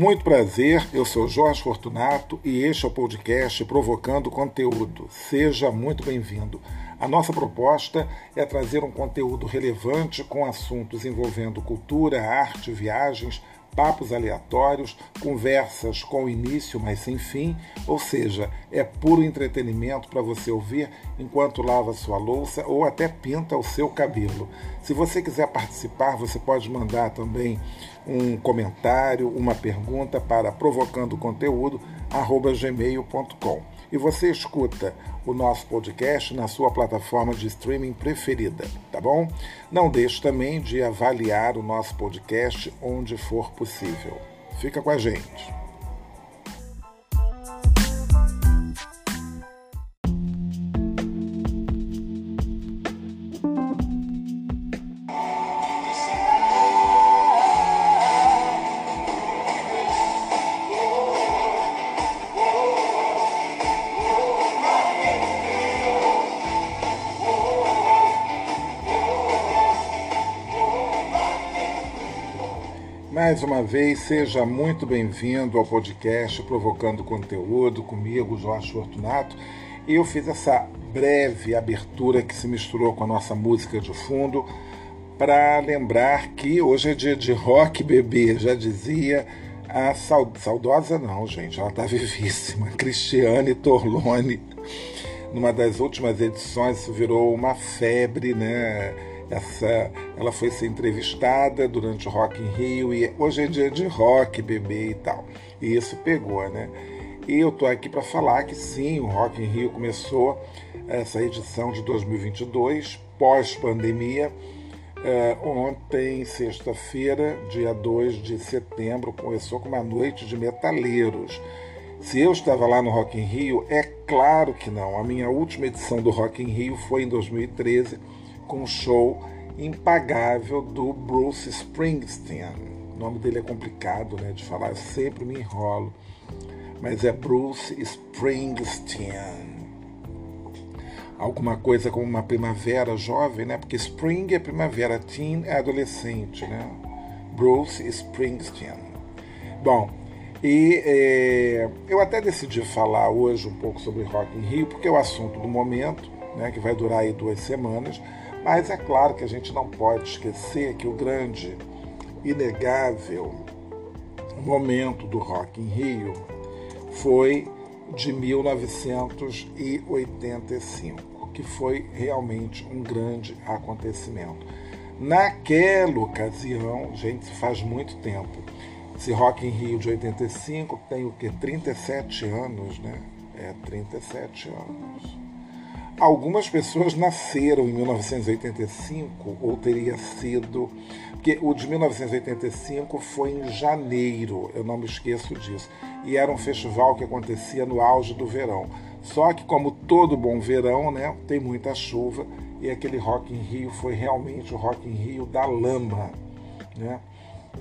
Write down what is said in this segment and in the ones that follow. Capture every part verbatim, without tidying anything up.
Muito prazer, eu sou Jorge Fortunato e este é o podcast Provocando Conteúdo. Seja muito bem-vindo. A nossa proposta é trazer um conteúdo relevante com assuntos envolvendo cultura, arte, viagens, papos aleatórios, conversas com início, mas sem fim, ou seja, é puro entretenimento para você ouvir enquanto lava sua louça ou até pinta o seu cabelo. Se você quiser participar, você pode mandar também um comentário, uma pergunta para provocandoconteúdo arroba gmail ponto com. E você escuta o nosso podcast na sua plataforma de streaming preferida, tá bom? Não deixe também de avaliar o nosso podcast onde for possível. Fica com a gente. Mais uma vez, seja muito bem-vindo ao podcast Provocando Conteúdo, comigo, Jorge Fortunato. Eu fiz essa breve abertura que se misturou com a nossa música de fundo para lembrar que hoje é dia de rock, bebê, já dizia a saudosa, não, gente, ela está vivíssima, Cristiane Torloni. Numa das últimas edições, isso virou uma febre, né? Essa, ela foi ser entrevistada durante o Rock in Rio e hoje é dia de rock, bebê e tal. E isso pegou, né? E eu tô aqui para falar que sim, o Rock in Rio começou essa edição de dois mil e vinte e dois, pós-pandemia, eh, ontem, sexta-feira, dia dois de setembro, começou com uma noite de metaleiros. Se eu estava lá no Rock in Rio, é claro que não. A minha última edição do Rock in Rio foi em dois mil e treze, com um show impagável do Bruce Springsteen. O nome dele é complicado, né, de falar, eu sempre me enrolo, mas é Bruce Springsteen. Alguma coisa como uma primavera jovem, né, porque Spring é primavera, teen é adolescente, né, Bruce Springsteen. Bom, e é, eu até decidi falar hoje um pouco sobre Rock in Rio, porque é o assunto do momento, né, que vai durar aí duas semanas, mas é claro que a gente não pode esquecer que o grande, inegável momento do Rock in Rio foi de mil novecentos e oitenta e cinco, que foi realmente um grande acontecimento. Naquela ocasião, gente, faz muito tempo. Esse Rock in Rio de oitenta e cinco tem o que? trinta e sete anos, né? É, trinta e sete anos. Algumas pessoas nasceram em mil novecentos e oitenta e cinco, ou teria sido, porque o de mil novecentos e oitenta e cinco foi em janeiro, eu não me esqueço disso, e era um festival que acontecia no auge do verão. Só que, como todo bom verão, né, tem muita chuva, e aquele Rock in Rio foi realmente o Rock in Rio da lama, né?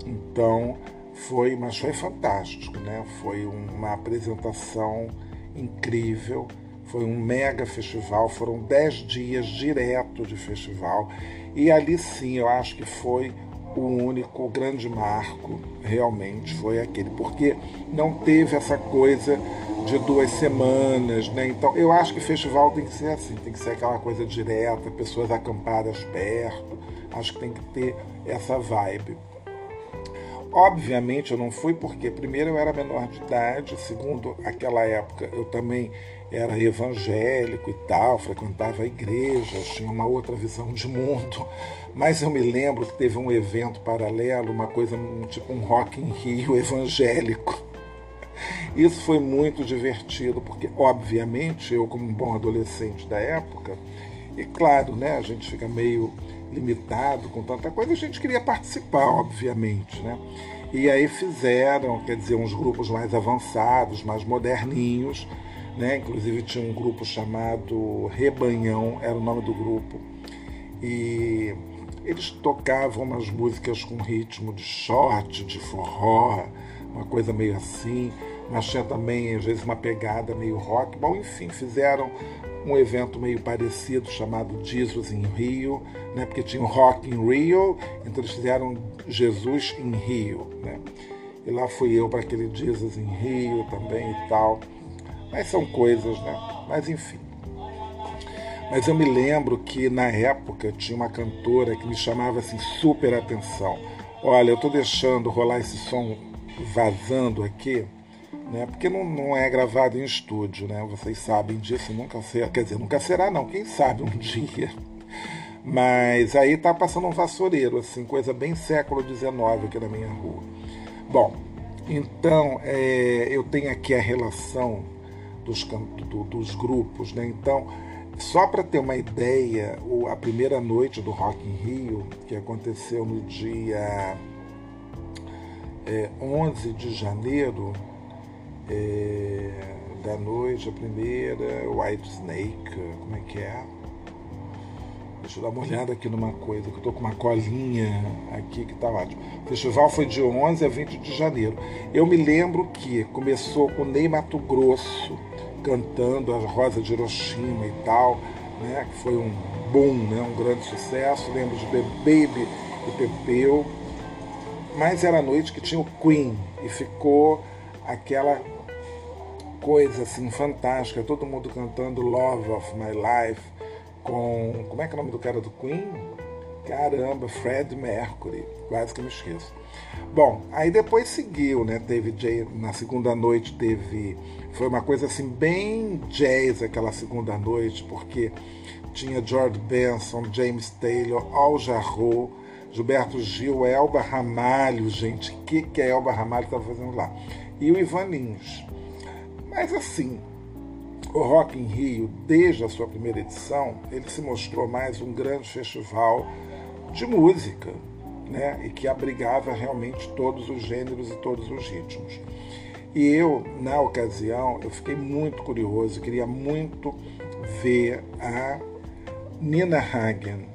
Então, foi, mas foi fantástico, né? Foi uma apresentação incrível. Foi um mega festival, foram dez dias direto de festival. E ali sim, eu acho que foi o único grande marco, realmente, foi aquele. Porque não teve essa coisa de duas semanas, né? Então, eu acho que festival tem que ser assim, tem que ser aquela coisa direta, pessoas acampadas perto. Acho que tem que ter essa vibe. Obviamente eu não fui porque, primeiro, eu era menor de idade, segundo, aquela época eu também era evangélico e tal, frequentava igrejas, tinha uma outra visão de mundo, mas eu me lembro que teve um evento paralelo, uma coisa tipo um Rock in Rio evangélico. Isso foi muito divertido, porque, obviamente, eu, como um bom adolescente da época, e claro, né, a gente fica meio limitado com tanta coisa, a gente queria participar, obviamente, né? E aí fizeram, quer dizer, uns grupos mais avançados, mais moderninhos, né? Inclusive tinha um grupo chamado Rebanhão, era o nome do grupo, e eles tocavam umas músicas com ritmo de short, de forró, uma coisa meio assim, mas tinha também, às vezes, uma pegada meio rock. Bom, enfim, fizeram um evento meio parecido chamado Jesus em Rio, né? Porque tinha o Rock in Rio, então eles fizeram Jesus em Rio, né? E lá fui eu para aquele Jesus em Rio também e tal. Mas são coisas, né? Mas enfim. Mas eu me lembro que na época eu tinha uma cantora que me chamava assim super atenção. Olha, eu estou deixando rolar esse som vazando aqui, né? Porque não, não é gravado em estúdio, né? Vocês sabem disso, nunca será. Quer dizer, nunca será não, quem sabe um dia. Mas aí tá passando um vassoureiro, assim, coisa bem século dezenove aqui na minha rua. Bom, então é, eu tenho aqui a relação dos, do, dos grupos, né? Então, só para ter uma ideia, a primeira noite do Rock in Rio, que aconteceu no dia é, onze de janeiro, é, da noite, a primeira, Whitesnake, como é que é? Deixa eu dar uma olhada aqui numa coisa, que eu tô com uma colinha aqui que tá ótimo. O festival foi de onze a vinte de janeiro. Eu me lembro que começou com o Ney Mato Grosso cantando a Rosa de Hiroshima e tal, né? Que foi um boom, né? Um grande sucesso. Lembro de The Baby e Pepeu. Mas era a noite que tinha o Queen e ficou aquela coisa assim fantástica, todo mundo cantando Love of My Life com, como é que é o nome do cara do Queen? Caramba, Fred Mercury, quase que eu me esqueço. Bom, aí depois seguiu, né? Teve jazz, na segunda noite teve, foi uma coisa assim bem jazz aquela segunda noite, porque tinha George Benson, James Taylor, Al Jarreau, Gilberto Gil, Elba Ramalho, gente, o que, que a Elba Ramalho estava fazendo lá? E o Ivan Lins. Mas assim, o Rock in Rio, desde a sua primeira edição, ele se mostrou mais um grande festival de música, né? E que abrigava realmente todos os gêneros e todos os ritmos. E eu, na ocasião, eu fiquei muito curioso, queria muito ver a Nina Hagen,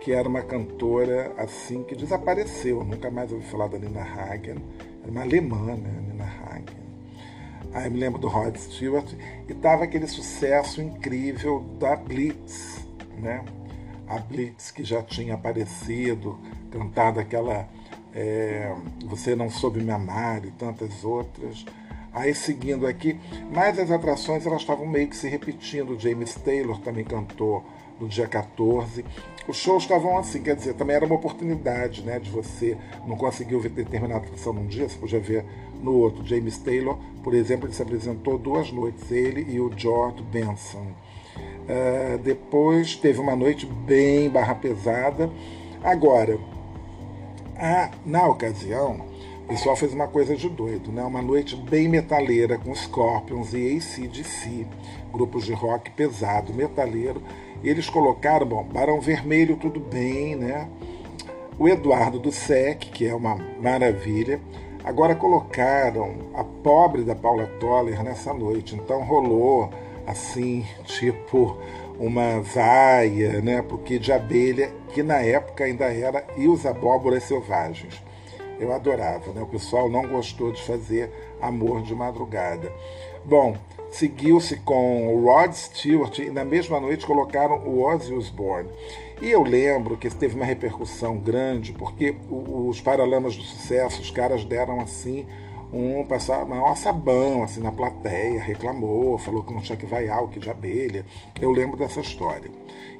que era uma cantora assim que desapareceu, nunca mais ouvi falar da Nina Hagen, era uma alemã, né? Nina Hagen. Aí me lembro do Rod Stewart, e tava aquele sucesso incrível da Blitz, né? A Blitz que já tinha aparecido, cantado aquela é, Você Não Soube Me Amar e tantas outras. Aí seguindo aqui, mas as atrações elas estavam meio que se repetindo. O James Taylor também cantou no dia quatorze. Os shows estavam assim, quer dizer, também era uma oportunidade, né? De você não conseguir ver determinada atração num dia, você podia ver no outro. James Taylor, por exemplo, ele se apresentou duas noites, ele e o George Benson. Uh, depois teve uma noite bem barra pesada. Agora, a, na ocasião, o pessoal fez uma coisa de doido, né? Uma noite bem metaleira com Scorpions e A C D C, grupos de rock pesado, metaleiro. E eles colocaram, bom, Barão Vermelho, tudo bem, né? O Eduardo do S E C, que é uma maravilha. Agora colocaram a pobre da Paula Toller nessa noite, então rolou assim, tipo uma vaia, né, pro Kid de Abelha, que na época ainda era E os Abóboras Selvagens. Eu adorava, né? O pessoal não gostou de fazer Amor de Madrugada. Bom, seguiu-se com o Rod Stewart e na mesma noite colocaram o Ozzy Osbourne. E eu lembro que teve uma repercussão grande, porque os Paralamas do Sucesso, os caras deram assim, um passar maior sabão assim, na plateia, reclamou, falou que não tinha que vaiar o Kid de Abelha. Eu lembro dessa história.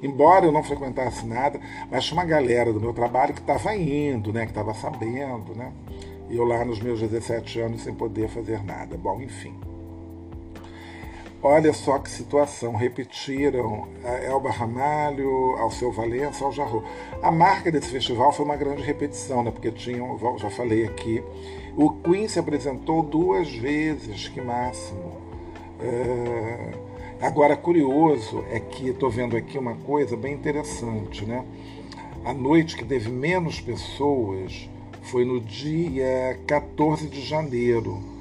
Embora eu não frequentasse nada, mas tinha uma galera do meu trabalho que estava indo, né, que estava sabendo, né? E eu lá nos meus dezessete anos sem poder fazer nada. Bom, enfim. Olha só que situação, repetiram Elba Ramalho, Alceu Valença, Al Jarreau. A marca desse festival foi uma grande repetição, né? Porque tinham, já falei aqui, o Queen se apresentou duas vezes, que máximo. É... Agora, curioso é que estou vendo aqui uma coisa bem interessante, né? A noite que teve menos pessoas foi no dia quatorze de janeiro.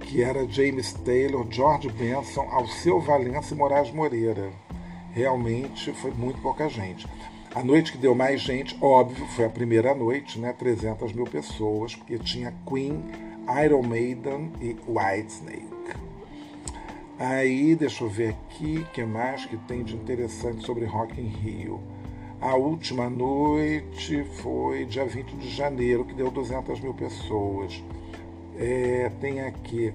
Que era James Taylor, George Benson, Alceu Valença e Moraes Moreira. Realmente foi muito pouca gente. A noite que deu mais gente, óbvio, foi a primeira noite, né? trezentas mil pessoas, porque tinha Queen, Iron Maiden e Whitesnake. Aí, deixa eu ver aqui, o que mais que tem de interessante sobre Rock in Rio? A última noite foi dia vinte de janeiro, que deu duzentas mil pessoas. É, tem aqui,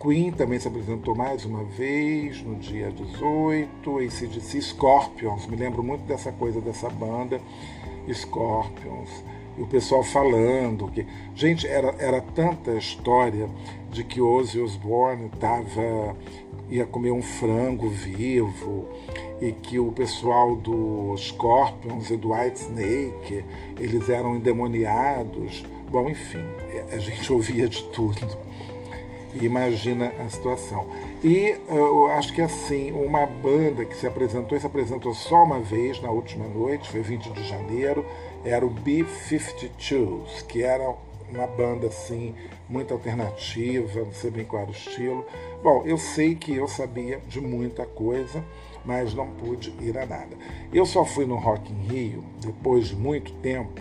Queen também se apresentou mais uma vez, no dia dezoito, A C D C, Scorpions, me lembro muito dessa coisa, dessa banda, Scorpions, e o pessoal falando que... Gente, era, era tanta história de que Ozzy Osbourne tava, ia comer um frango vivo, e que o pessoal do Scorpions e do Whitesnake, eles eram endemoniados, bom, enfim, a gente ouvia de tudo. Imagina a situação. E eu acho que assim, uma banda que se apresentou, se apresentou só uma vez na última noite, foi vinte de janeiro, era o B cinquenta e dois, que era uma banda assim, muito alternativa, não sei bem qual era o estilo. Bom, eu sei que eu sabia de muita coisa, mas não pude ir a nada. Eu só fui no Rock in Rio depois de muito tempo,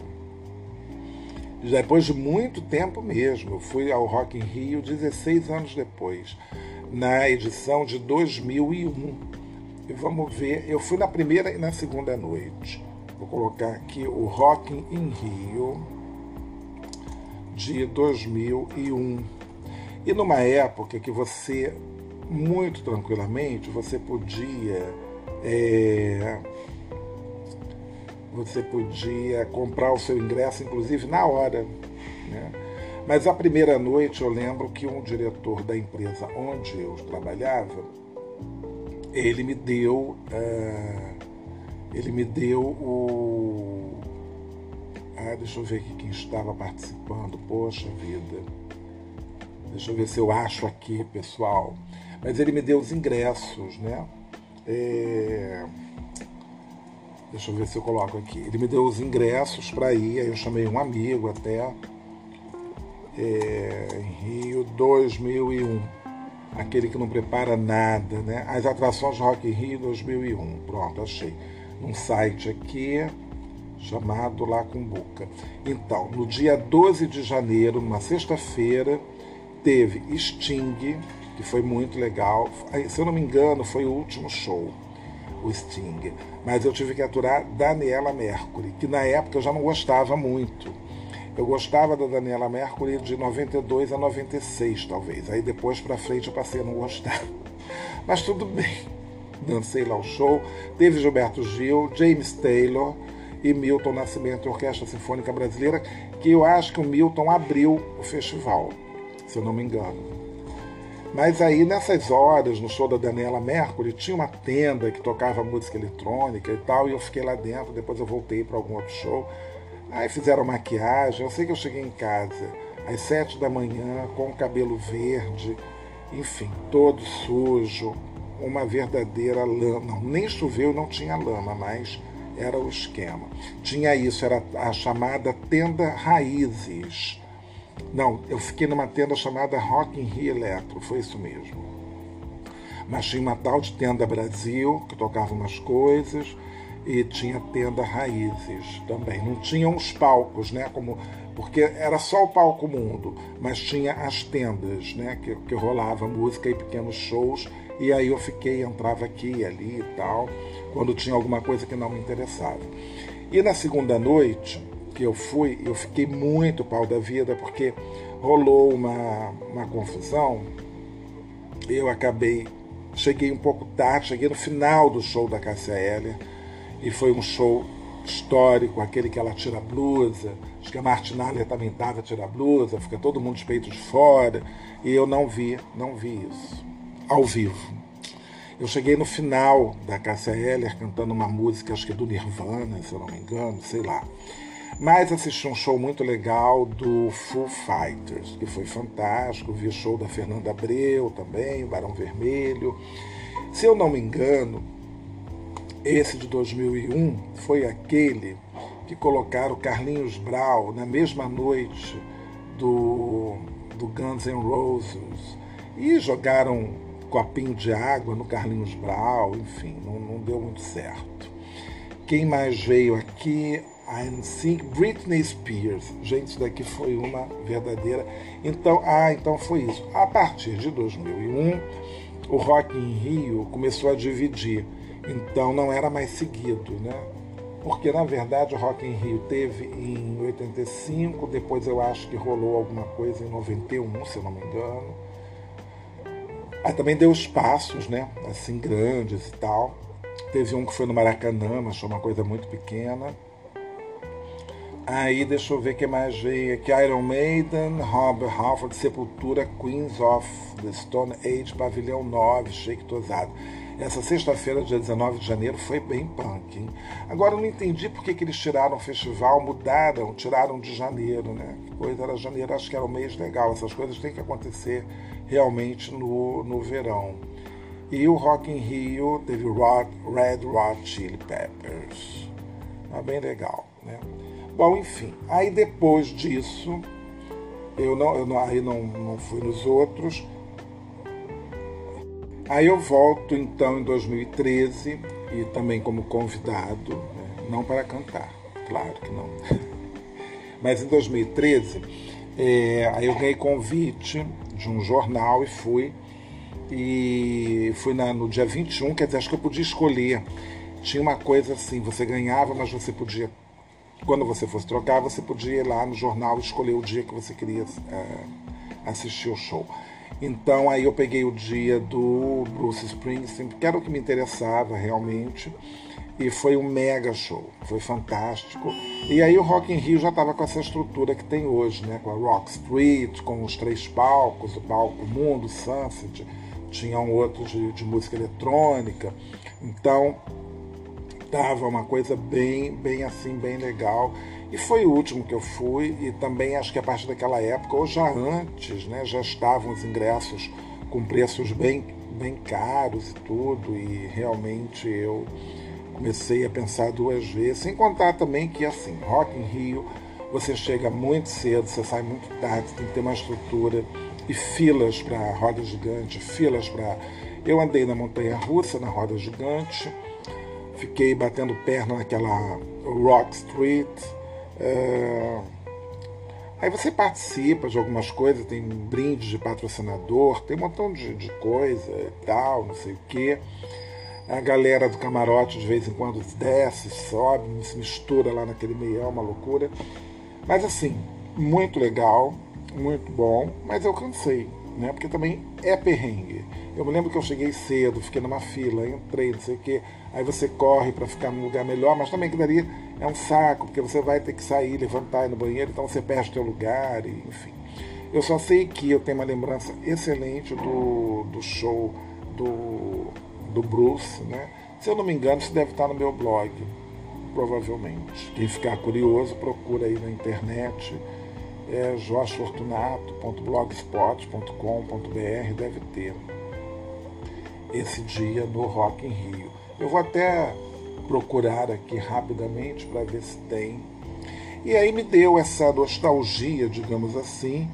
depois de muito tempo mesmo. Eu fui ao Rock in Rio dezesseis anos depois, na edição de dois mil e um, e vamos ver, eu fui na primeira e na segunda noite. Vou colocar aqui o Rock in Rio de dois mil e um, e numa época que você, muito tranquilamente, você podia é... você podia comprar o seu ingresso, inclusive, na hora, né? Mas a primeira noite eu lembro que um diretor da empresa onde eu trabalhava, ele me deu, uh, ele me deu o... Ah, deixa eu ver aqui quem estava participando, poxa vida. Deixa eu ver se eu acho aqui, pessoal. Mas ele me deu os ingressos, né? É... Deixa eu ver se eu coloco aqui. Ele me deu os ingressos para ir, aí eu chamei um amigo até. É, Rio dois mil e um. Aquele que não prepara nada, né? As atrações de Rock in Rio dois mil e um. Pronto, achei. Num site aqui, chamado Lacumbuca. Então, no dia doze de janeiro, uma sexta-feira, teve Sting, que foi muito legal. Se eu não me engano, foi o último show, o Sting, mas eu tive que aturar Daniela Mercury, que na época eu já não gostava muito. Eu gostava da Daniela Mercury de noventa e dois a noventa e seis, talvez. Aí depois pra frente eu passei a não gostar. Mas tudo bem. Dancei lá o show. Teve Gilberto Gil, James Taylor e Milton Nascimento, Orquestra Sinfônica Brasileira, que eu acho que o Milton abriu o festival, se eu não me engano. Mas aí, nessas horas, no show da Daniela Mercury, tinha uma tenda que tocava música eletrônica e tal, e eu fiquei lá dentro, depois eu voltei para algum outro show. Aí fizeram maquiagem, eu sei que eu cheguei em casa às sete da manhã, com o cabelo verde, enfim, todo sujo, uma verdadeira lama. Não, nem choveu, não tinha lama, mas era o esquema. Tinha isso, era a chamada Tenda Raízes. Não, eu fiquei numa tenda chamada Rock in Rio Electro, foi isso mesmo. Mas tinha uma tal de Tenda Brasil, que tocava umas coisas, e tinha Tenda Raízes também. Não tinham os palcos, né? Como, porque era só o palco mundo, mas tinha as tendas, né? Que, que rolava música e pequenos shows, e aí eu fiquei, entrava aqui e ali e tal, quando tinha alguma coisa que não me interessava. E na segunda noite que eu fui, eu fiquei muito pau da vida, porque rolou uma, uma confusão. Eu acabei, cheguei um pouco tarde, cheguei no final do show da Cássia Eller, e foi um show histórico, aquele que ela tira a blusa, acho que a Martinália também estava tira a blusa, fica todo mundo de peito de fora, e eu não vi, não vi isso, ao vivo. Eu cheguei no final da Cássia Eller, cantando uma música, acho que do Nirvana, se eu não me engano, sei lá. Mas assisti um show muito legal do Foo Fighters, que foi fantástico. Vi o show da Fernanda Abreu também, o Barão Vermelho. Se eu não me engano, esse de dois mil e um foi aquele que colocaram Carlinhos Brown na mesma noite do, do Guns N' Roses. E jogaram um copinho de água no Carlinhos Brown, enfim, não, não deu muito certo. Quem mais veio aqui... I'm Sing, Britney Spears. Gente, isso daqui foi uma verdadeira... Então, ah, então foi isso. A partir de dois mil e um, o Rock in Rio começou a dividir. Então, não era mais seguido, né? porque na verdade o Rock in Rio teve em oitenta e cinco, depois eu acho que rolou alguma coisa em noventa e um, se eu não me engano. Aí também deu espaços, né, assim, grandes e tal. Teve um que foi no Maracanã, mas foi uma coisa muito pequena. Aí, deixa eu ver o que mais veio aqui. Iron Maiden, Rob Halford, Sepultura, Queens of the Stone Age, Pavilhão nove, Shake Tosado. Essa sexta-feira, dia dezenove de janeiro, foi bem punk, hein? Agora, eu não entendi por que que eles tiraram o festival, mudaram, tiraram de janeiro, né? Que coisa era janeiro, acho que era um mês legal. Essas coisas têm que acontecer realmente no, no verão. E o Rock in Rio teve Rod, Red Hot Chili Peppers. Tá bem legal, né? Bom, enfim, aí depois disso, eu não, eu não, aí não, não fui nos outros. Aí eu volto, então, em dois mil e treze, e também como convidado, né? Não para cantar, claro que não. Mas em dois mil e treze, é, aí eu ganhei convite de um jornal e fui. E fui na, no dia vinte e um, quer dizer, acho que eu podia escolher. Tinha uma coisa assim, você ganhava, mas você podia... Quando você fosse trocar, você podia ir lá no jornal e escolher o dia que você queria uh, assistir o show. Então, aí eu peguei o dia do Bruce Springsteen, que era o que me interessava realmente, e foi um mega show, foi fantástico. E aí o Rock in Rio já estava com essa estrutura que tem hoje, né? Com a Rock Street, com os três palcos, o palco Mundo, Sunset, tinha um outro de, de música eletrônica, então... Tava uma coisa bem, bem assim, bem legal. E foi o último que eu fui, e também acho que a partir daquela época, ou já antes, né, já estavam os ingressos com preços bem, bem caros e tudo, e realmente eu comecei a pensar duas vezes, sem contar também que, assim, Rock in Rio, você chega muito cedo, você sai muito tarde, tem que ter uma estrutura, e filas para roda gigante, filas para... Eu andei na montanha-russa, na roda gigante, fiquei batendo perna naquela Rock Street. É... Aí você participa de algumas coisas, tem um brinde de patrocinador, tem um montão de, de coisa e tal, não sei o quê. A galera do camarote de vez em quando desce, sobe, se mistura lá naquele meião, uma loucura. Mas assim, muito legal, muito bom, mas eu cansei, né? Porque também é perrengue. Eu me lembro que eu cheguei cedo, fiquei numa fila, entrei, não sei o quê. Aí você corre para ficar num lugar melhor, mas também que daria é um saco, porque você vai ter que sair, levantar, ir no banheiro, então você perde o teu lugar, e, enfim. Eu só sei que eu tenho uma lembrança excelente do, do show do, do Bruce, né? Se eu não me engano, isso deve estar no meu blog, provavelmente. Quem ficar curioso, procura aí na internet, é jorge fortunato ponto blogspot ponto com ponto br, deve ter esse dia no Rock in Rio. Eu vou até procurar aqui rapidamente para ver se tem. E aí me deu essa nostalgia, digamos assim,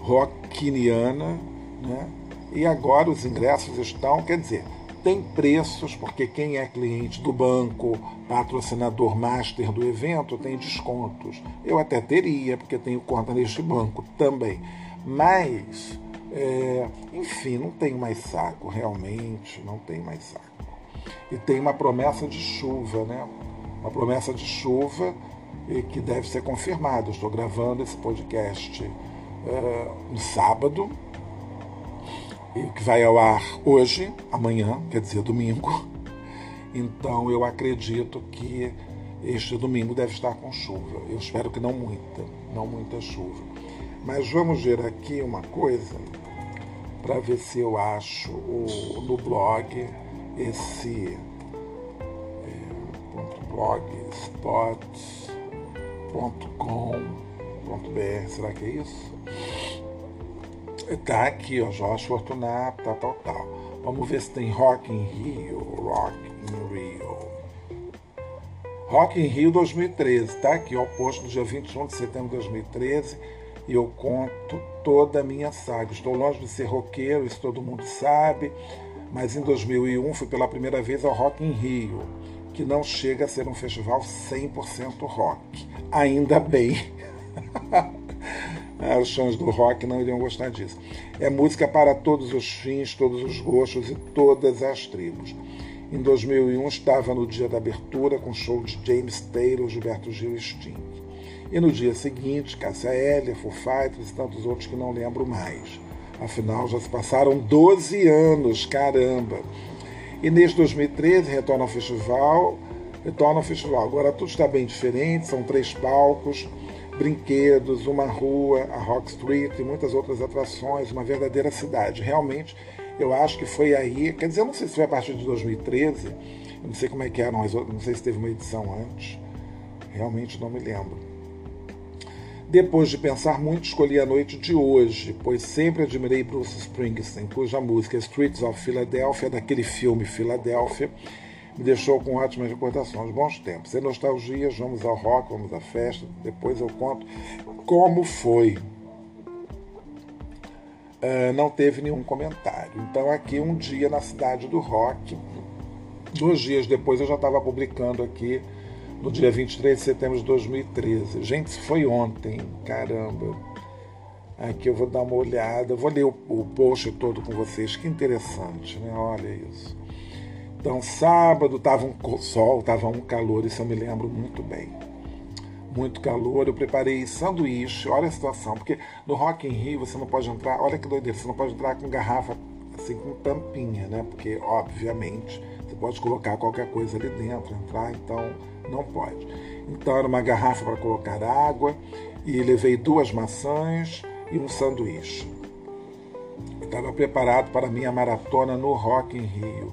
rockiniana, né? E agora os ingressos estão, quer dizer, tem preços, porque quem é cliente do banco, patrocinador master do evento, tem descontos. Eu até teria, porque tenho conta neste banco também. Mas, é, enfim, não tem mais saco, realmente, não tem mais saco. E tem uma promessa de chuva, né? Uma promessa de chuva e que deve ser confirmada. Estou gravando esse podcast uh, no sábado, e que vai ao ar hoje, amanhã, quer dizer, domingo. Então eu acredito que este domingo deve estar com chuva. Eu espero que não muita, não muita chuva. Mas vamos ver aqui uma coisa, para ver se eu acho o, no blog... esse é, blogspot ponto com ponto br, será que é isso? Tá aqui, ó, Jorge Fortunato, tal, tal, tal. Vamos ver se tem Rock in Rio, Rock in Rio. Rock in Rio dois mil e treze, tá aqui, ó, posto do dia vinte e um de setembro de dois mil e treze, e eu conto toda a minha saga. Estou longe de ser roqueiro, isso todo mundo sabe, mas em dois mil e um fui pela primeira vez ao Rock in Rio, que não chega a ser um festival cem por cento rock. Ainda bem. Os fãs do rock não iriam gostar disso. É música para todos os fins, todos os gostos e todas as tribos. Em dois mil e um estava no dia da abertura com o show de James Taylor, Gilberto Gil e Sting. E no dia seguinte, Cássia Eller, Foo Fighters e tantos outros que não lembro mais. Afinal, já se passaram doze anos, caramba! E neste dois mil e treze retorna ao festival, retorna ao festival. Agora tudo está bem diferente, são três palcos, brinquedos, uma rua, a Rock Street e muitas outras atrações, uma verdadeira cidade. Realmente, eu acho que foi aí, quer dizer, eu não sei se foi a partir de dois mil e treze, eu não sei como é que era, não, não sei se teve uma edição antes, realmente não me lembro. Depois de pensar muito, escolhi a noite de hoje, pois sempre admirei Bruce Springsteen, cuja música Streets of Philadelphia, daquele filme Filadélfia, me deixou com ótimas recordações, bons tempos. Sem nostalgias, vamos ao rock, vamos à festa, depois eu conto como foi. Uh, não teve nenhum comentário. Então aqui um dia na cidade do rock, dois dias depois eu já estava publicando aqui, no dia vinte e três de setembro de dois mil e treze. Gente, isso foi ontem, caramba. Aqui eu vou dar uma olhada, eu vou ler o, o post todo com vocês, que interessante, né? Olha isso. Então sábado estava um sol, estava um calor, isso eu me lembro muito bem. Muito calor, eu preparei sanduíche, olha a situação, porque no Rock in Rio você não pode entrar, olha que doideira, você não pode entrar com garrafa, assim, com tampinha, né, porque, obviamente, você pode colocar qualquer coisa ali dentro, entrar, então, não pode. Então, era uma garrafa para colocar água, e levei duas maçãs e um sanduíche. Eu estava preparado para a minha maratona no Rock in Rio.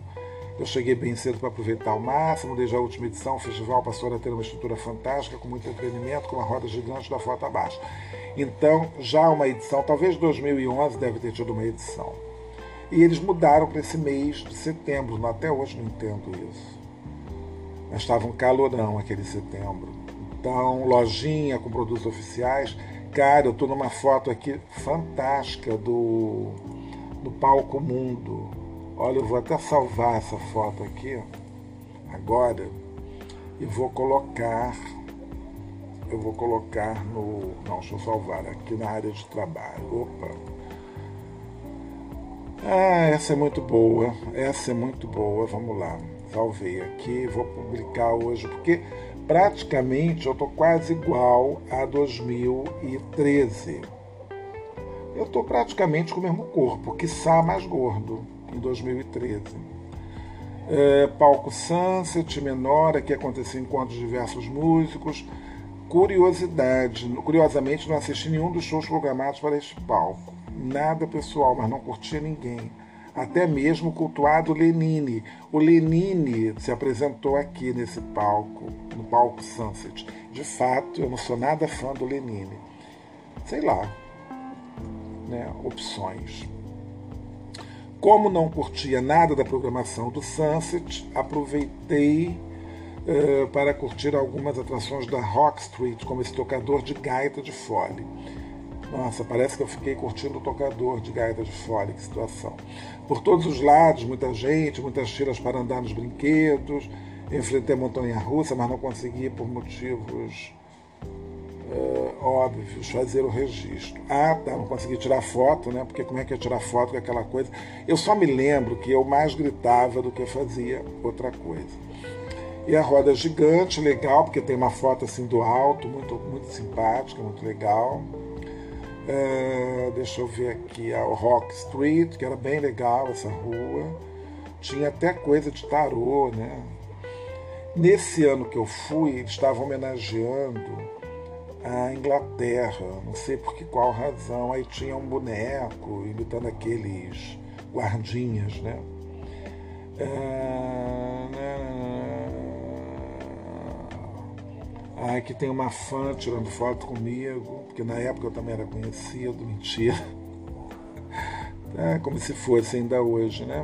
Eu cheguei bem cedo para aproveitar ao máximo. Desde a última edição, o festival passou a ter uma estrutura fantástica, com muito entretenimento, com uma roda gigante da foto abaixo. Então, já uma edição, talvez dois mil e onze deve ter tido uma edição. E eles mudaram para esse mês de setembro, até hoje não entendo isso. Mas estava um calorão aquele setembro. Então, lojinha com produtos oficiais. Cara, eu estou numa foto aqui fantástica do, do Palco Mundo. Olha, eu vou até salvar essa foto aqui, agora, e vou colocar, eu vou colocar no, não, deixa eu salvar, aqui na área de trabalho, opa. Ah, essa é muito boa, essa é muito boa, vamos lá, salvei aqui, vou publicar hoje, porque praticamente eu tô quase igual a dois mil e treze. Eu tô praticamente com o mesmo corpo, quiçá mais gordo. Em dois mil e treze, é, palco Sunset menor, aqui aconteceu encontros de diversos músicos. Curiosidade, curiosamente não assisti nenhum dos shows programados para este palco, nada pessoal, mas não curti ninguém, até mesmo o cultuado Lenine. O Lenine se apresentou aqui nesse palco, no palco Sunset. De fato, eu não sou nada fã do Lenine, sei lá, né, opções. Como não curtia nada da programação do Sunset, aproveitei uh, para curtir algumas atrações da Rock Street, como esse tocador de gaita de fole. Nossa, parece que eu fiquei curtindo o tocador de gaita de fole, que situação. Por todos os lados, muita gente, muitas filas para andar nos brinquedos. Enfrentei a montanha-russa, mas não consegui, por motivos Uh, óbvio, fazer o registro. Ah, tá, não consegui tirar foto, né? Porque como é que eu tirar foto com aquela coisa? Eu só me lembro que eu mais gritava do que fazia outra coisa. E a roda gigante, legal, porque tem uma foto assim do alto, muito, muito simpática, muito legal. Uh, deixa eu ver aqui a Rock Street, que era bem legal essa rua. Tinha até coisa de tarô, né? Nesse ano que eu fui, eles estavam homenageando a Inglaterra, não sei por que, qual razão, aí tinha um boneco imitando aqueles guardinhas, né? Ah, aqui tem uma fã tirando foto comigo, porque na época eu também era conhecido, mentira. É como se fosse ainda hoje, né?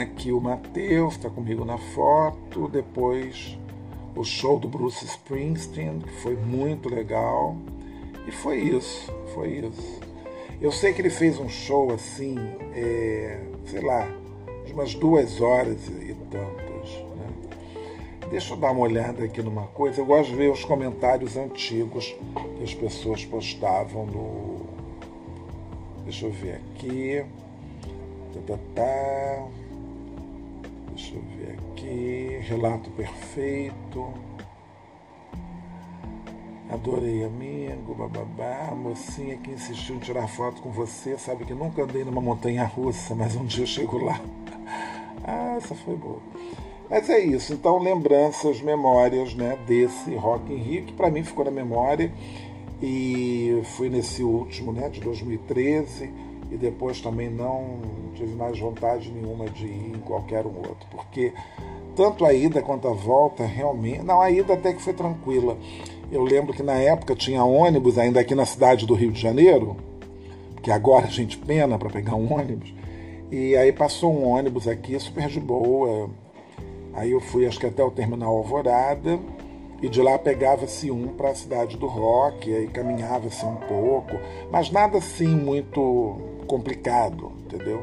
Aqui o Matheus está comigo na foto, depois o show do Bruce Springsteen, que foi muito legal, e foi isso, foi isso. Eu sei que ele fez um show assim, é, sei lá, de umas duas horas e tantas, né? Deixa eu dar uma olhada aqui numa coisa, eu gosto de ver os comentários antigos que as pessoas postavam no... Deixa eu ver aqui... Tá, tá, tá. Deixa eu ver aqui. Relato perfeito. Adorei, amigo, bababá. A mocinha que insistiu em tirar foto com você. Sabe que nunca andei numa montanha russa, mas um dia eu chego lá. Ah, essa foi boa. Mas é isso. Então, lembranças, memórias, né, desse Rock in Rio, que para mim ficou na memória. E fui nesse último, né, de dois mil e treze, e depois também não tive mais vontade nenhuma de ir em qualquer um outro, porque tanto a ida quanto a volta, realmente... Não, a ida até que foi tranquila. Eu lembro que na época tinha ônibus ainda aqui na cidade do Rio de Janeiro, que agora a gente pena para pegar um ônibus, e aí passou um ônibus aqui super de boa, aí eu fui acho que até o terminal Alvorada, e de lá pegava-se um para a cidade do Rock, aí caminhava-se um pouco, mas nada assim muito complicado, entendeu?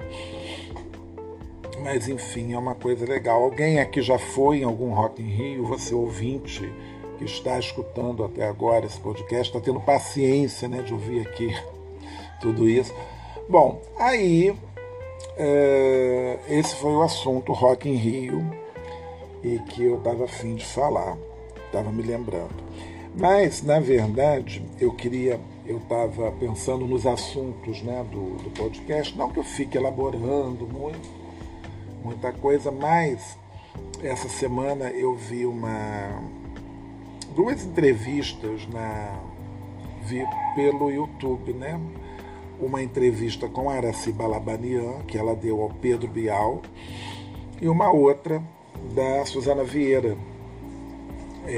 Mas enfim, é uma coisa legal. Alguém aqui já foi em algum Rock in Rio? Você ouvinte que está escutando até agora esse podcast, está tendo paciência, né, de ouvir aqui tudo isso. Bom, aí é, esse foi o assunto Rock in Rio e que eu estava afim de falar. Estava me lembrando, mas na verdade eu queria, eu estava pensando nos assuntos, né, do, do podcast, não que eu fique elaborando muito, muita coisa, mas essa semana eu vi uma, duas entrevistas, na, vi pelo YouTube, né, uma entrevista com a Aracy Balabanian, que ela deu ao Pedro Bial, e uma outra da Suzana Vieira,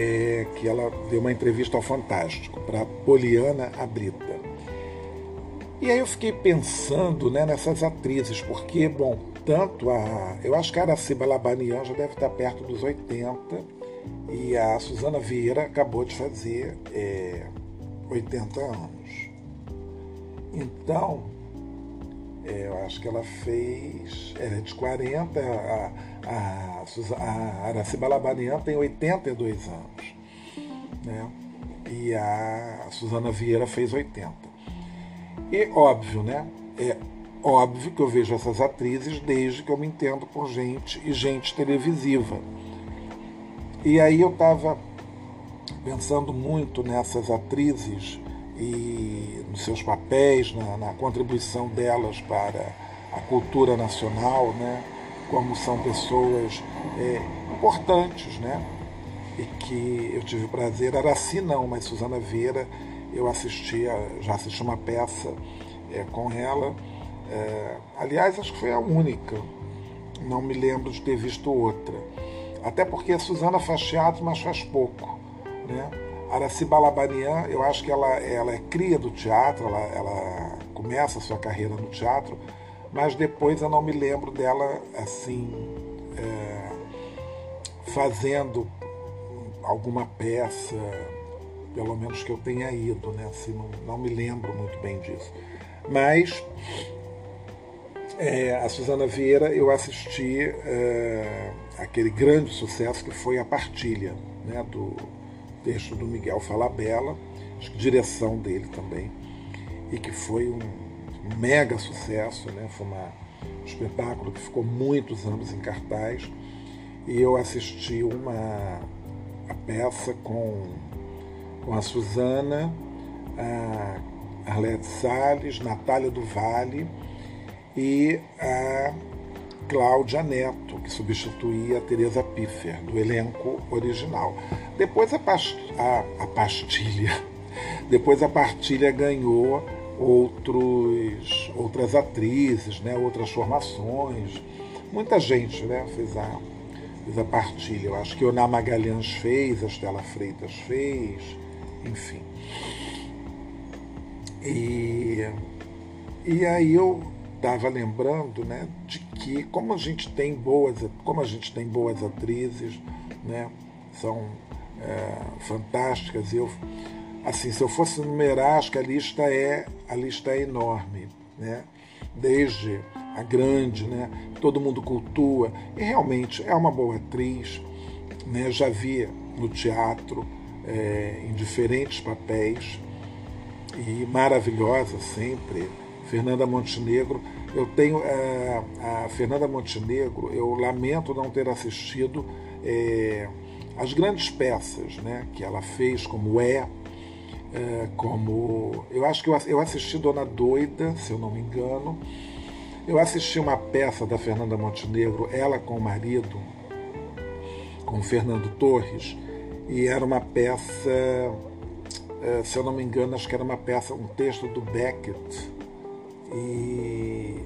É, que ela deu uma entrevista ao Fantástico, para Poliana Abrita. E aí eu fiquei pensando, né, nessas atrizes, porque, bom, tanto a... Eu acho que a Aracy Balabanian já deve estar perto dos oitenta, e a Suzana Vieira acabou de fazer é, oitenta anos. Então, é, eu acho que ela fez... Ela é de quarenta... A, A, a Aracy Balabanian tem oitenta e dois anos, né? E a Suzana Vieira fez oitenta. E óbvio, né? É óbvio que eu vejo essas atrizes desde que eu me entendo por gente e gente televisiva. E aí eu estava pensando muito nessas atrizes e nos seus papéis, na, na contribuição delas para a cultura nacional, né? Como são pessoas é, importantes, né? E que eu tive o prazer, Aracy não, mas Suzana Vieira, eu assistia, já assisti uma peça é, com ela, é, aliás, acho que foi a única, não me lembro de ter visto outra, até porque a Suzana faz teatro, mas faz pouco, né? Aracy Balabanian, eu acho que ela, ela é cria do teatro, ela, ela começa a sua carreira no teatro, mas depois eu não me lembro dela assim é, fazendo alguma peça, pelo menos que eu tenha ido, né? Assim, não, não me lembro muito bem disso. Mas é, a Suzana Vieira eu assisti é, aquele grande sucesso que foi A Partilha, né? Do texto do Miguel Falabella, acho que direção dele também, e que foi um mega sucesso, né? Foi uma, um espetáculo que ficou muitos anos em cartaz, e eu assisti uma a peça com, com a Suzana, a Arlete Salles, Natália do Vale e a Cláudia Neto, que substituía a Teresa Piffer, do elenco original. Depois a, past, a, a pastilha, depois a partilha ganhou Outros, outras atrizes, né? Outras formações, muita gente, né? fez, a, fez a partilha, eu acho que Oná Magalhães fez, a Estela Freitas fez, enfim. E, e aí eu estava lembrando, né, de que como a gente tem boas, como a gente tem boas atrizes, né? São é, fantásticas, e eu... Assim, se eu fosse numerar, acho que a lista é, a lista é enorme, né? Desde a grande, né? Todo mundo cultua, e realmente é uma boa atriz, né? Já vi no teatro, é, em diferentes papéis, e maravilhosa sempre, Fernanda Montenegro. Eu tenho é, a Fernanda Montenegro, eu lamento não ter assistido é, as grandes peças, né, que ela fez, como é, é como... Eu acho que eu, eu assisti Dona Doida, se eu não me engano. Eu assisti uma peça da Fernanda Montenegro, ela com o marido, com o Fernando Torres, e era uma peça, se eu não me engano, acho que era uma peça, um texto do Beckett, e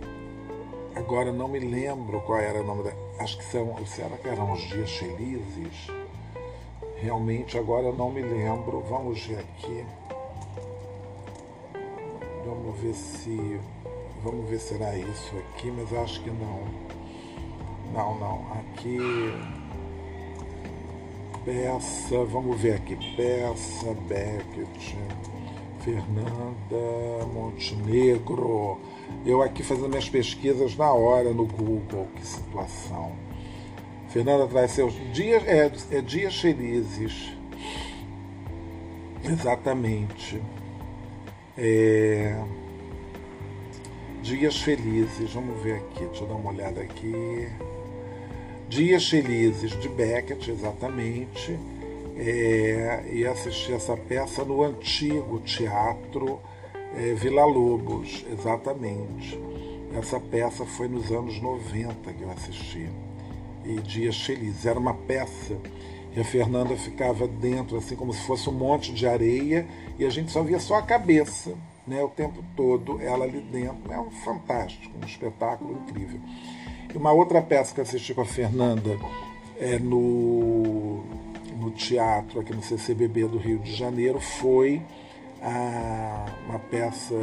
agora não me lembro qual era o nome da... Acho que são, será que eram Os Dias Felizes? Realmente agora eu não me lembro. Vamos ver aqui. Vamos ver se... Vamos ver se será isso aqui, mas acho que não. Não, não. Aqui... Peça, vamos ver aqui. Peça, Beckett, Fernanda Montenegro. Eu aqui fazendo minhas pesquisas na hora no Google. Que situação. Fernanda traz seus dias... É, é Dias Felizes. Exatamente. É... Dias Felizes, vamos ver aqui, deixa eu dar uma olhada aqui. Dias Felizes, de Beckett, exatamente. É, e assisti essa peça no antigo Teatro é, Vila Lobos, exatamente. Essa peça foi nos anos noventa que eu assisti. E Dias Felizes, era uma peça que a Fernanda ficava dentro, assim como se fosse um monte de areia, e a gente só via só a cabeça, né, o tempo todo, ela ali dentro. É um fantástico, um espetáculo incrível. E uma outra peça que eu assisti com a Fernanda é no, no teatro, aqui no C C B B do Rio de Janeiro, foi a, uma peça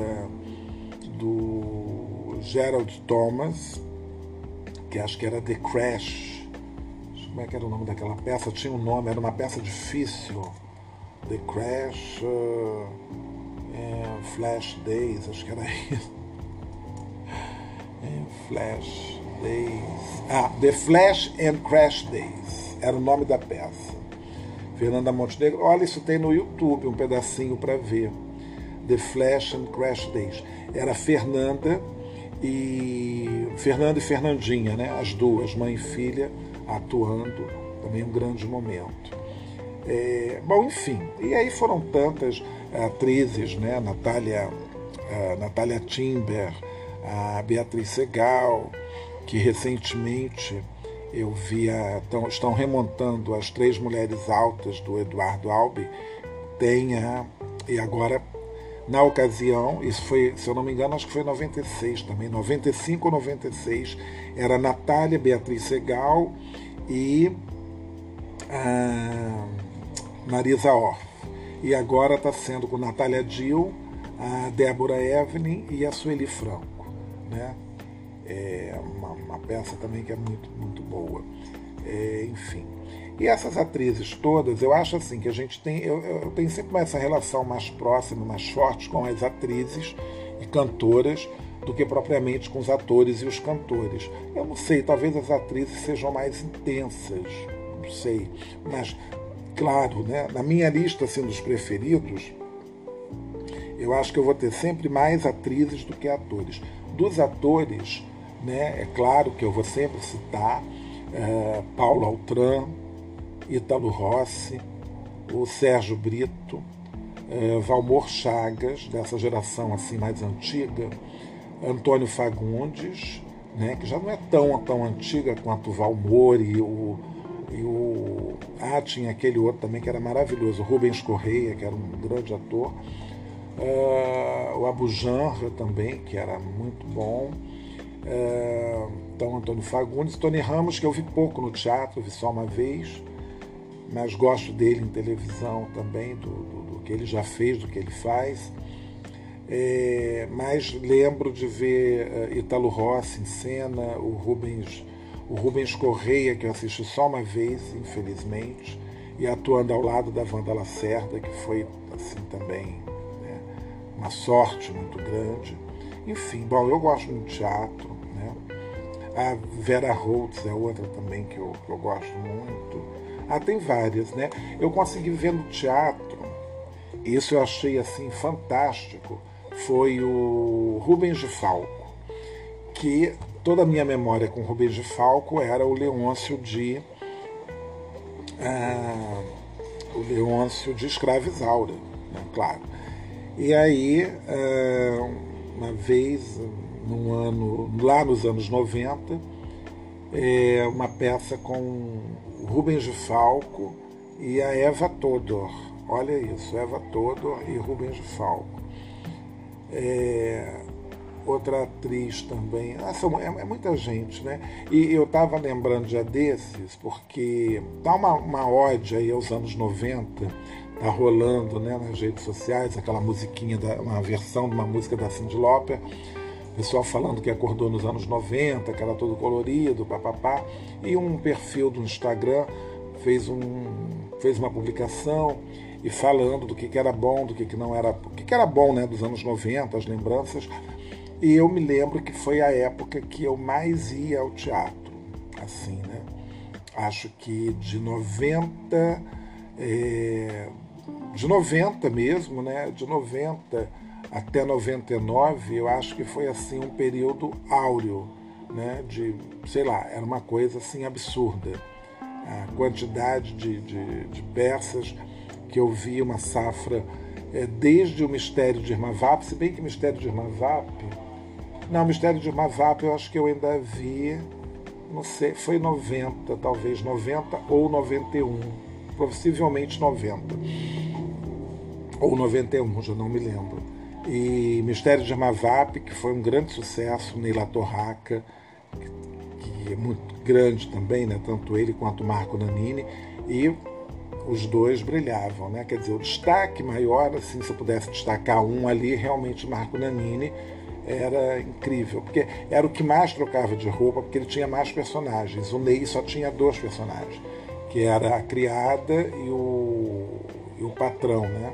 do Gerald Thomas, que acho que era The Crash. Como é que era o nome daquela peça? Tinha um nome, era uma peça difícil. The Crash... Uh... É, Flash Days, acho que era isso. É, Flash Days. Ah, The Flash and Crash Days era o nome da peça. Fernanda Montenegro, olha, isso tem no YouTube, um pedacinho para ver. The Flash and Crash Days. Era Fernanda e Fernanda e Fernandinha, né? As duas, mãe e filha, atuando. Também um grande momento. É, bom, enfim, e aí foram tantas atrizes, né? Natália, a Natália Timber, a Beatriz Segal, que recentemente eu via, tão, estão remontando As Três Mulheres Altas, do Eduardo Albi, tem a, e agora, na ocasião, isso foi, se eu não me engano, acho que foi em noventa e seis também, noventa e cinco ou noventa e seis, era Natália, Beatriz Segal e a Marisa Orff. E agora está sendo com Natália Dill, a Débora Evelyn e a Sueli Franco, né? É uma, uma peça também que é muito, muito boa. É, enfim. E essas atrizes todas, eu acho assim que a gente tem... Eu, eu tenho sempre essa relação mais próxima, mais forte com as atrizes e cantoras do que propriamente com os atores e os cantores. Eu não sei, talvez as atrizes sejam mais intensas, não sei, mas... Claro, né? Na minha lista assim, dos preferidos, eu acho que eu vou ter sempre mais atrizes do que atores. Dos atores, né, é claro que eu vou sempre citar é, Paulo Altran, Ítalo Rossi, o Sérgio Brito, é, Valmor Chagas, dessa geração assim, mais antiga, Antônio Fagundes, né, que já não é tão, tão antiga quanto o Valmor e o... E o... Ah, tinha aquele outro também que era maravilhoso, o Rubens Correia, que era um grande ator, uh, o Abu Janra também, que era muito bom, uh, então Antônio Fagundes, Tony Ramos, que eu vi pouco no teatro, vi só uma vez, mas gosto dele em televisão também, do, do, do que ele já fez, do que ele faz, é, mas lembro de ver uh, Ítalo Rossi em cena, o Rubens... O Rubens Correia, que eu assisti só uma vez, infelizmente, e atuando ao lado da Wanda Lacerda, que foi, assim, também, né, uma sorte muito grande. Enfim, bom, eu gosto muito de teatro, né? A Vera Holtz é outra também que eu, que eu gosto muito. Ah, tem várias, né? Eu consegui ver no teatro, isso eu achei, assim, fantástico, foi o Rubens de Falco, que toda a minha memória com Rubens de Falco era o Leôncio de ah, o Leôncio de Escravizaura, né? Claro. E aí, ah, uma vez, num ano, lá nos anos noventa, é, uma peça com Rubens de Falco e a Eva Todor. Olha isso, Eva Todor e Rubens de Falco. É, outra atriz também. Nossa, é, é muita gente, né? E eu estava lembrando já desses, porque dá uma, uma ode aí aos anos noventa, tá rolando, né, nas redes sociais, aquela musiquinha, da, uma versão de uma música da Cyndi Lauper, o pessoal falando que acordou nos anos noventa, que era todo colorido, papapá, e um perfil do Instagram fez, um, fez uma publicação e falando do que, que era bom, do que, que não era... O que, que era bom, né, dos anos noventa, as lembranças. E eu me lembro que foi a época que eu mais ia ao teatro, assim, né? Acho que de noventa, é, de noventa mesmo, né? De noventa até noventa e nove, eu acho que foi, assim, um período áureo, né? De, sei lá, era uma coisa, assim, absurda. A quantidade de, de, de peças que eu vi, uma safra, é, desde o Mistério de Irmavap, se bem que o Mistério de Irmavap... Não, Mistério de Irmavap eu acho que eu ainda vi, não sei, foi noventa, talvez noventa ou noventa e um, possivelmente noventa, ou noventa e um, já não me lembro. E Mistério de Irmavap, que foi um grande sucesso, Neila Torraca, que é muito grande também, né? Tanto ele quanto o Marco Nanini, e os dois brilhavam, né? Quer dizer, o destaque maior, assim, se eu pudesse destacar um ali, realmente Marco Nanini, era incrível, porque era o que mais trocava de roupa, porque ele tinha mais personagens. O Ney só tinha dois personagens, que era a criada e o, e o patrão, né?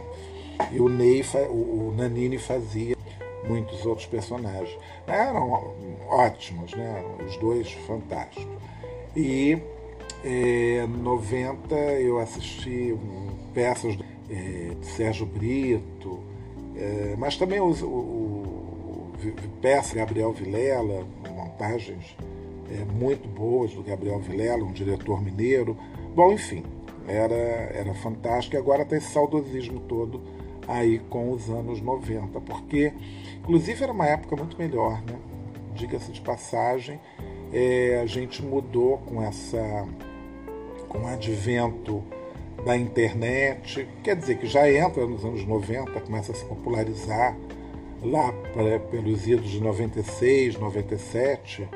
E o Ney, o Nanini fazia muitos outros personagens. Eram ótimos, né? Os dois fantásticos. E em é, noventa eu assisti peças do é, Sérgio Brito, é, mas também os, o peça Gabriel Vilela, montagens é, muito boas do Gabriel Vilela, um diretor mineiro. Bom, enfim, era, era fantástico. E agora tem esse saudosismo todo aí com os anos noventa, porque, inclusive, era uma época muito melhor, né? Diga-se de passagem, é, a gente mudou com, essa, com o advento da internet, quer dizer, que já entra nos anos noventa, começa a se popularizar lá pra, pelos idos de noventa e seis, noventa e sete,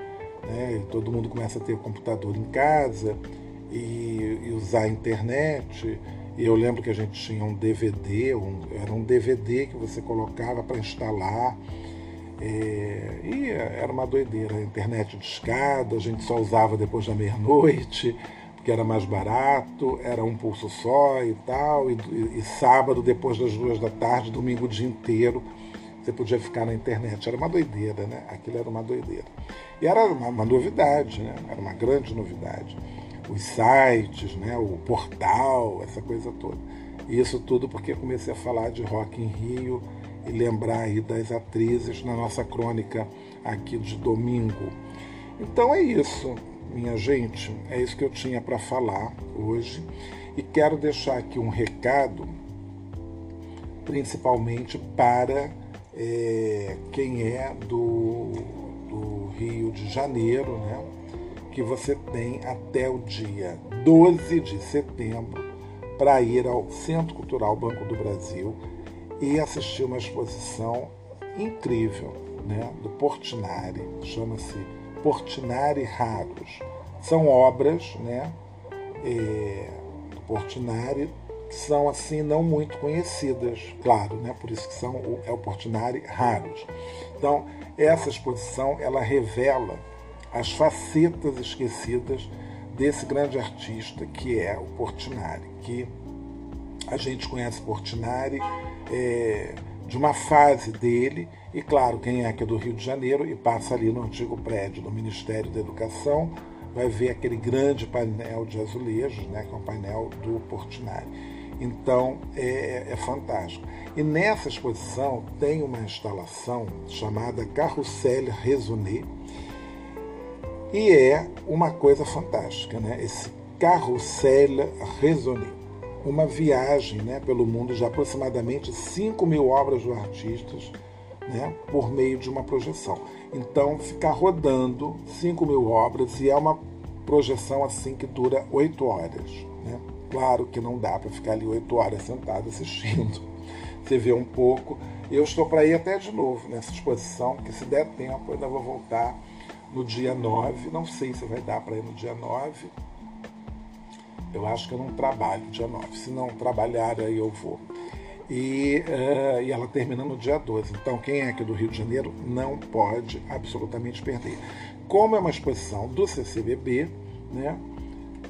né, todo mundo começa a ter o computador em casa e, e usar a internet. E eu lembro que a gente tinha um D V D, um, era um D V D que você colocava para instalar, é, e era uma doideira. A internet de escada, a gente só usava depois da meia-noite, porque era mais barato, era um pulso só e tal, e, e, e sábado depois das duas da tarde, domingo o dia inteiro, você podia ficar na internet. Era uma doideira, né? Aquilo era uma doideira. E era uma, uma novidade, né? Era uma grande novidade. Os sites, né? O portal, essa coisa toda. E isso tudo porque eu comecei a falar de Rock in Rio e lembrar aí das atrizes na nossa crônica aqui de domingo. Então é isso, minha gente. É isso que eu tinha para falar hoje. E quero deixar aqui um recado, principalmente para... É, quem é do, do Rio de Janeiro, né? Que você tem até o dia doze de setembro para ir ao Centro Cultural Banco do Brasil e assistir uma exposição incrível, né? Do Portinari, chama-se Portinari Raros. São obras, né? É, do Portinari, são, assim, não muito conhecidas, claro, né? Por isso que são o, é o Portinari Raros. Então, essa exposição, ela revela as facetas esquecidas desse grande artista que é o Portinari, que a gente conhece Portinari é, de uma fase dele, e claro, quem é aqui do Rio de Janeiro e passa ali no antigo prédio do Ministério da Educação, vai ver aquele grande painel de azulejos, né? Que é um painel do Portinari. Então é, é fantástico. E nessa exposição tem uma instalação chamada Carrousel Raisonné, e é uma coisa fantástica, né? Esse Carrousel Raisonné, uma viagem, né, pelo mundo de aproximadamente cinco mil obras do artista, né, por meio de uma projeção. Então fica rodando cinco mil obras, e é uma projeção assim que dura oito horas, né? Claro que não dá para ficar ali oito horas sentado assistindo. Você vê um pouco. Eu estou para ir até de novo nessa exposição, que se der tempo eu ainda vou voltar no dia nove. Não sei se vai dar para ir no dia nove. Eu acho que eu não trabalho dia nove. Se não trabalhar, aí eu vou. E, uh, e ela termina no dia doze. Então, quem é aqui do Rio de Janeiro não pode absolutamente perder. Como é uma exposição do C C B B, né?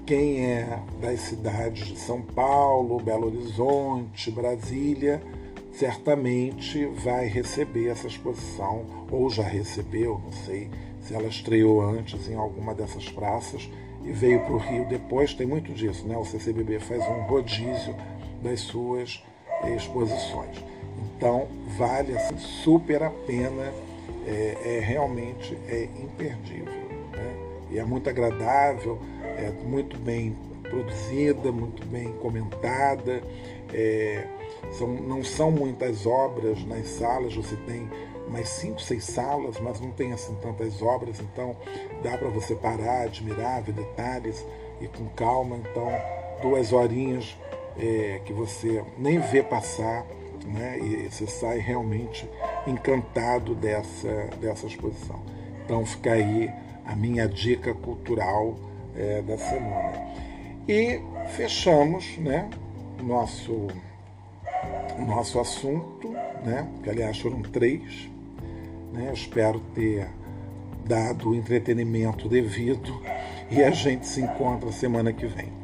Quem é das cidades de São Paulo, Belo Horizonte, Brasília, certamente vai receber essa exposição, ou já recebeu, não sei se ela estreou antes em alguma dessas praças e veio para o Rio depois. Tem muito disso, né? O C C B B faz um rodízio das suas exposições. Então, vale assim, super a pena, é, é realmente é imperdível, né? E é muito agradável, é muito bem produzida, muito bem comentada. É, são, não são muitas obras nas salas, você tem mais cinco, seis salas, mas não tem assim tantas obras, então dá para você parar, admirar, ver detalhes e com calma. Então, duas horinhas é, que você nem vê passar, né? E você sai realmente encantado dessa, dessa exposição. Então fica aí a minha dica cultural é, da semana. E fechamos, né, nosso, nosso assunto, né, que aliás foram três, né? Espero ter dado o entretenimento devido, e a gente se encontra semana que vem.